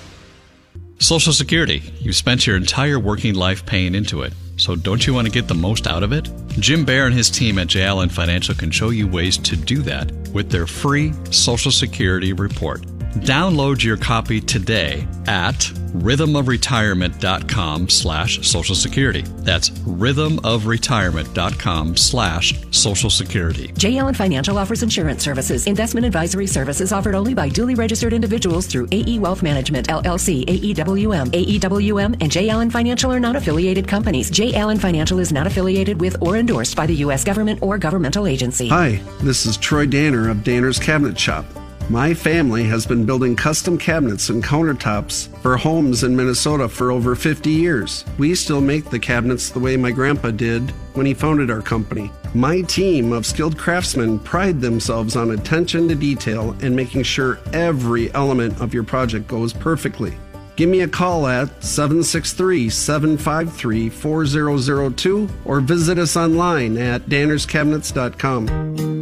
Social Security. You've spent your entire working life paying into it, so don't you want to get the most out of it? Jim Baer and his team at J. Allen Financial can show you ways to do that with their free Social Security report. Download your copy today at rhythmofretirement.com/Social Security. That's rhythmofretirement.com/Social Security. J. Allen Financial offers insurance services. Investment advisory services offered only by duly registered individuals through AE Wealth Management, LLC, AEWM. AEWM and J. Allen Financial are not affiliated companies. J. Allen Financial is not affiliated with or endorsed by the U.S. government or governmental agency. Hi, this is Troy Danner of Danner's Cabinet Shop. My family has been building custom cabinets and countertops for homes in Minnesota for over 50 years. We still make the cabinets the way my grandpa did when he founded our company. My team of skilled craftsmen pride themselves on attention to detail and making sure every element of your project goes perfectly. Give me a call at 763-753-4002 or visit us online at dannerscabinets.com.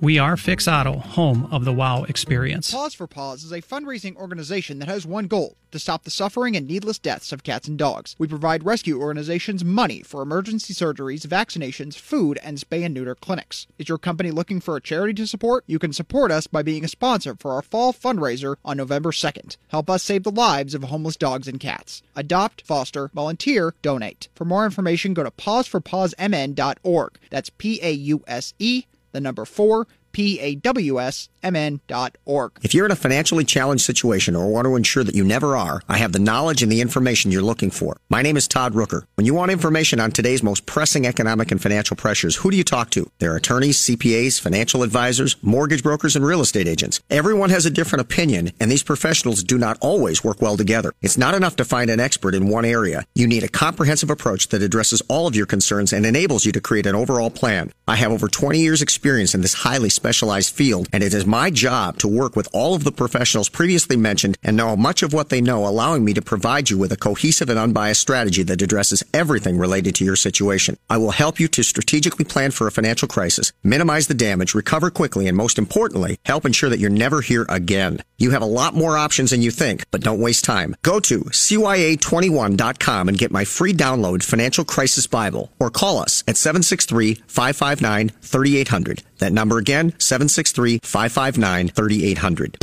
We are Fix Auto, home of the WOW experience. Pause for Paws is a fundraising organization that has one goal, to stop the suffering and needless deaths of cats and dogs. We provide rescue organizations money for emergency surgeries, vaccinations, food, and spay and neuter clinics. Is your company looking for a charity to support? You can support us by being a sponsor for our fall fundraiser on November 2nd. Help us save the lives of homeless dogs and cats. Adopt, foster, volunteer, donate. For more information, go to pauseforpawsmn.org. That's P-A-U-S-E. The number 4, PAWSMN.org. If you're in a financially challenged situation or want to ensure that you never are, I have the knowledge and the information you're looking for. My name is Todd Rooker. When you want information on today's most pressing economic and financial pressures, who do you talk to? There are attorneys, CPAs, financial advisors, mortgage brokers, and real estate agents. Everyone has a different opinion, and these professionals do not always work well together. It's not enough to find an expert in one area. You need a comprehensive approach that addresses all of your concerns and enables you to create an overall plan. I have over 20 years' experience in this highly specialized field, and it is my job to work with all of the professionals previously mentioned and know much of what they know, allowing me to provide you with a cohesive and unbiased strategy that addresses everything related to your situation. I will help you to strategically plan for a financial crisis, minimize the damage, recover quickly, and most importantly, help ensure that you're never here again. You have a lot more options than you think, but don't waste time. Go to CYA21.com and get my free download, Financial Crisis Bible, or call us at 763-559-3800. That number again, 763-559-3800.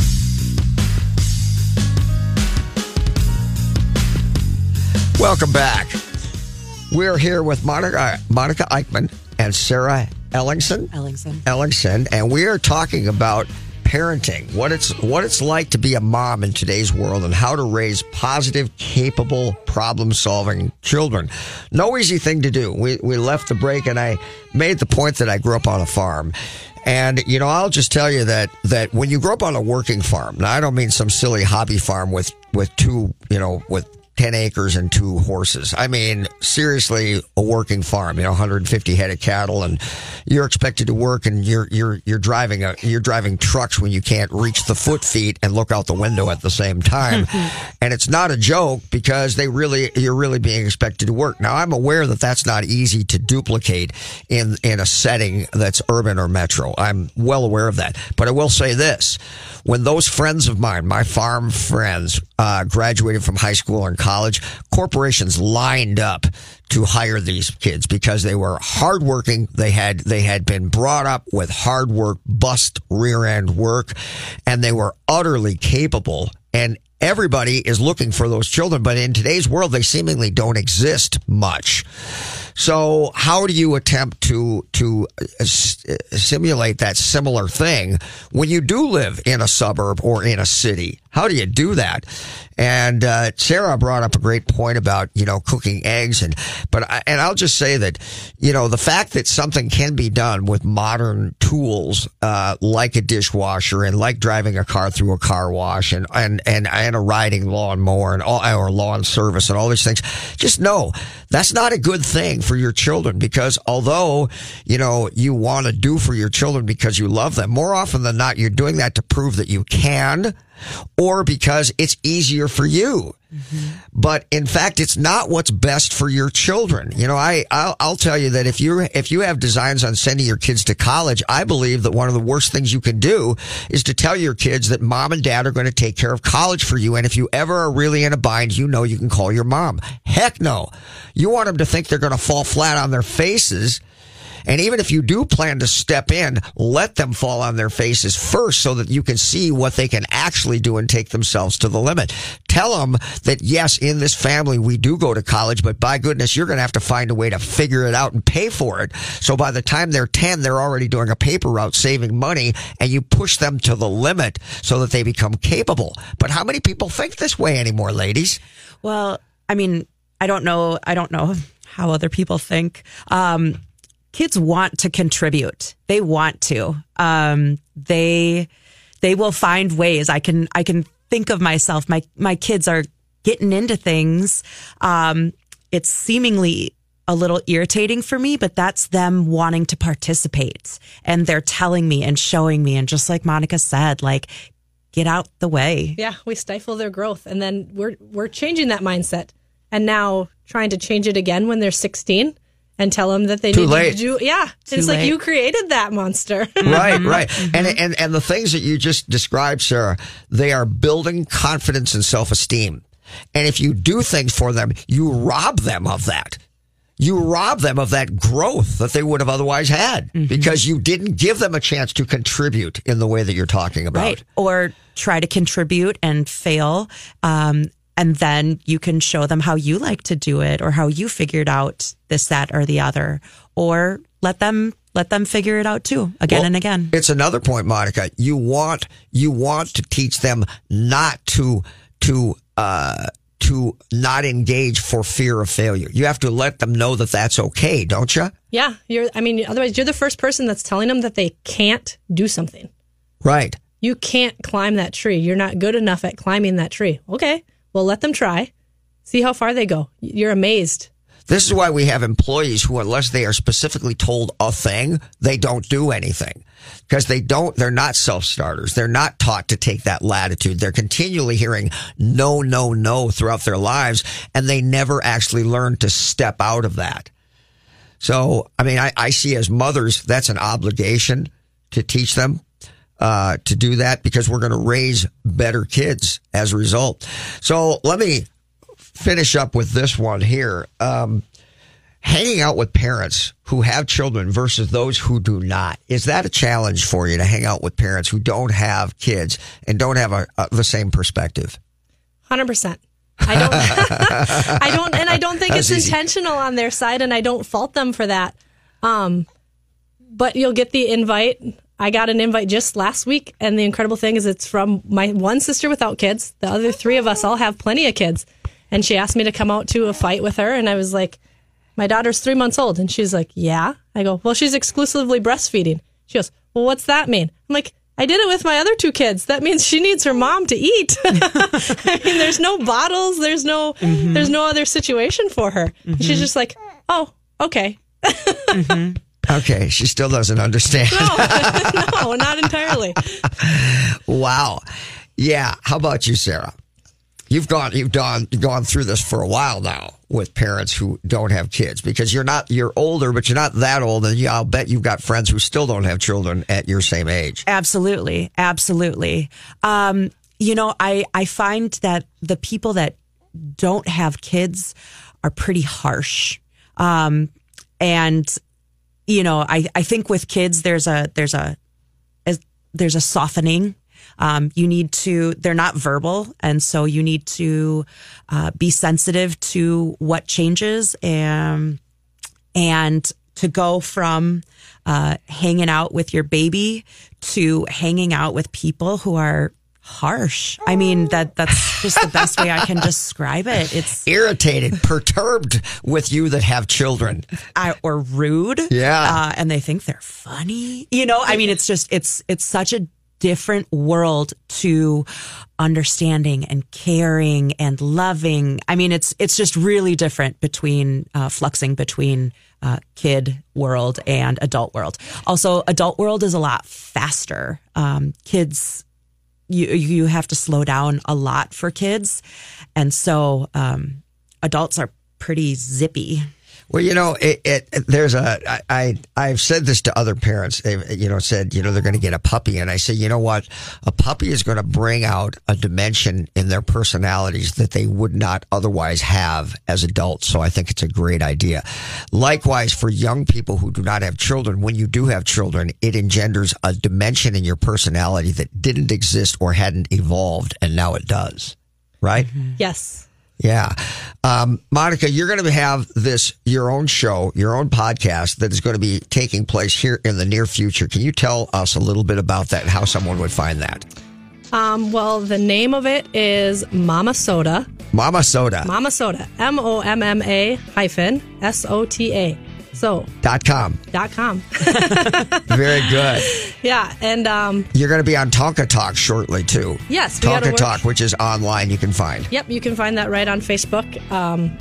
Welcome back. We're here with Monica Eichmann and Sarah Ellingson. Ellingson, and we are talking about parenting, what it's like to be a mom in today's world and how to raise positive, capable, problem-solving children. No easy thing to do. We left the break and I made the point that I grew up on a farm. And, you know, I'll just tell you that when you grow up on a working farm, now I don't mean some silly hobby farm with 10 acres and 2 horses. I mean, seriously, a working farm, 150 head of cattle, and you're expected to work, and you're driving trucks when you can't reach the feet and look out the window at the same time. And it's not a joke, because you're really being expected to work. Now, I'm aware that that's not easy to duplicate in a setting that's urban or metro. I'm well aware of that. But I will say this, when those friends of mine, my farm friends, graduated from high school and college, corporations lined up to hire these kids because they were hardworking. They had been brought up with hard work, bust, rear end work, and they were utterly capable. And everybody is looking for those children, but in today's world, they seemingly don't exist much. So how do you attempt to simulate that similar thing when you do live in a suburb or in a city? How do you do that? And Sarah brought up a great point about, you know, cooking eggs, and I'll just say that, you know, the fact that something can be done with modern tools like a dishwasher and like driving a car through a car wash and a riding lawnmower and all, or lawn service and all these things, just know that's not a good thing for your children, because although, you know, you want to do for your children because you love them, more often than not, you're doing that to prove that you can, or because it's easier for you. Mm-hmm. But in fact, it's not what's best for your children. You know, I'll tell you that if you have designs on sending your kids to college, I believe that one of the worst things you can do is to tell your kids that mom and dad are going to take care of college for you, and if you ever are really in a bind, you know, you can call your mom. Heck no. You want them to think they're going to fall flat on their faces. And even if you do plan to step in, let them fall on their faces first so that you can see what they can actually do and take themselves to the limit. Tell them that, yes, in this family, we do go to college, but by goodness, you're going to have to find a way to figure it out and pay for it. So by the time they're 10, they're already doing a paper route, saving money, and you push them to the limit so that they become capable. But how many people think this way anymore, ladies? Well, I mean, I don't know how other people think. Kids want to contribute. They want to. They will find ways. I can think of myself. My kids are getting into things. It's seemingly a little irritating for me, but that's them wanting to participate, and they're telling me and showing me. And just like Monica said, like, get out the way. Yeah, we stifle their growth, and then we're changing that mindset, and now trying to change it again when they're 16. And tell them that they need to do. Yeah. It's like you created that monster. Right, right. Mm-hmm. And the things that you just described, Sarah, they are building confidence and self-esteem. And if you do things for them, you rob them of that. You rob them of that growth that they would have otherwise had, mm-hmm. because you didn't give them a chance to contribute in the way that you're talking about. Right. Or try to contribute and fail. And then you can show them how you like to do it, or how you figured out this, that, or the other, or let them figure it out too, again and again. It's another point, Monica. You want to teach them not to not engage for fear of failure. You have to let them know that that's okay, don't you? Yeah, otherwise you're the first person that's telling them that they can't do something. Right. You can't climb that tree. You're not good enough at climbing that tree. Okay. Well, let them try. See how far they go. You're amazed. This is why we have employees who, unless they are specifically told a thing, they don't do anything. Because they're not self-starters. They're not taught to take that latitude. They're continually hearing no, no, no throughout their lives, and they never actually learn to step out of that. So, I mean, I see as mothers, that's an obligation to teach them. To do that, because we're going to raise better kids as a result. So let me finish up with this one here. Hanging out with parents who have children versus those who do not. Is that a challenge for you to hang out with parents who don't have kids and don't have the same perspective? 100%. I don't think that's it's easy. Intentional on their side, and I don't fault them for that. But you'll get the invite. I got an invite just last week, and the incredible thing is it's from my one sister without kids. The other three of us all have plenty of kids, and she asked me to come out to a fight with her, and I was like, my daughter's 3 months old, and she's like, yeah. I go, well, she's exclusively breastfeeding. She goes, well, what's that mean? I'm like, I did it with my other two kids. That means she needs her mom to eat. I mean, there's no bottles. There's no other situation for her. Mm-hmm. She's just like, oh, okay. Mm-hmm. Okay, she still doesn't understand. No, not entirely. Wow. Yeah. How about you, Sarah? You've gone through this for a while now with parents who don't have kids, because you're older, but you're not that old, and I'll bet you've got friends who still don't have children at your same age. Absolutely, absolutely. I find that the people that don't have kids are pretty harsh. And you know, I think with kids, there's a softening. You need to, they're not verbal. And so you need to, be sensitive to what changes, and to go from, hanging out with your baby to hanging out with people who are harsh. I mean, that's just the best way I can describe it. It's irritated, perturbed with you that have children. Or rude. Yeah. And they think they're funny. You know, I mean, it's just, it's such a different world to understanding and caring and loving. I mean, it's just really different between, fluxing between, kid world and adult world. Also, adult world is a lot faster. Kids, you have to slow down a lot for kids. And so adults are pretty zippy. Well, you know, I've said this to other parents. They've, you know, said, you know, they're going to get a puppy. And I say, you know what? A puppy is going to bring out a dimension in their personalities that they would not otherwise have as adults. So I think it's a great idea. Likewise, for young people who do not have children, when you do have children, it engenders a dimension in your personality that didn't exist or hadn't evolved. And now it does. Right? Mm-hmm. Yes. Yeah. Monica, you're going to have this, your own show, your own podcast that is going to be taking place here in the near future. Can you tell us a little bit about that and how someone would find that? Well, the name of it is Mama Soda. Mama Soda. Mama Soda. MOMMA-SOTA. So. .com. Very good. Yeah. And you're going to be on Tonka Talk shortly, too. Yes. Tonka Talk, which is online, you can find. Yep. You can find that right on Facebook. I'm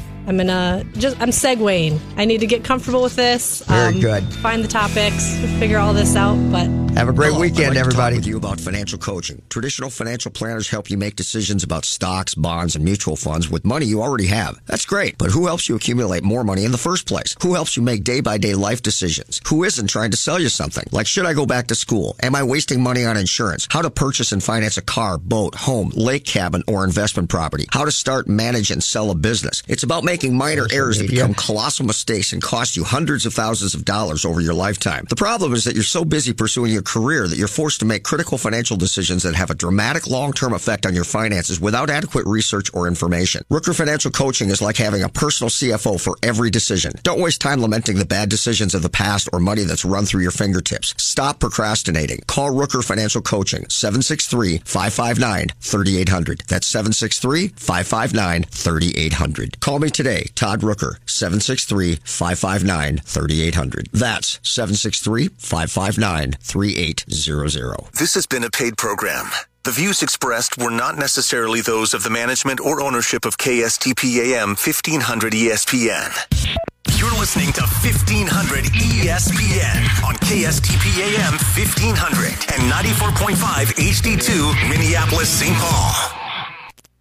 segueing. I need to get comfortable with this. Very good. Find the topics, figure all this out. But have a great weekend, everybody. I'd like to talk with you about financial coaching. Traditional financial planners help you make decisions about stocks, bonds, and mutual funds with money you already have. That's great. But who helps you accumulate more money in the first place? Who helps you make day-by-day life decisions? Who isn't trying to sell you something? Like, should I go back to school? Am I wasting money on insurance? How to purchase and finance a car, boat, home, lake cabin, or investment property? How to start, manage, and sell a business? It's about making minor errors that become colossal mistakes and cost you hundreds of thousands of dollars over your lifetime. The problem is that you're so busy pursuing your career that you're forced to make critical financial decisions that have a dramatic long-term effect on your finances without adequate research or information. Rooker Financial Coaching is like having a personal CFO for every decision. Don't waste time lamenting the bad decisions of the past or money that's run through your fingertips. Stop procrastinating. Call Rooker Financial Coaching, 763-559-3800. That's 763-559-3800. Call me today, Todd Rooker, 763-559-3800. That's 763-559-3800. This has been a paid program. The views expressed were not necessarily those of the management or ownership of KSTP-AM 1500 ESPN. You're listening to 1500 ESPN on KSTP-AM 1500 and 94.5 HD2 Minneapolis, St. Paul.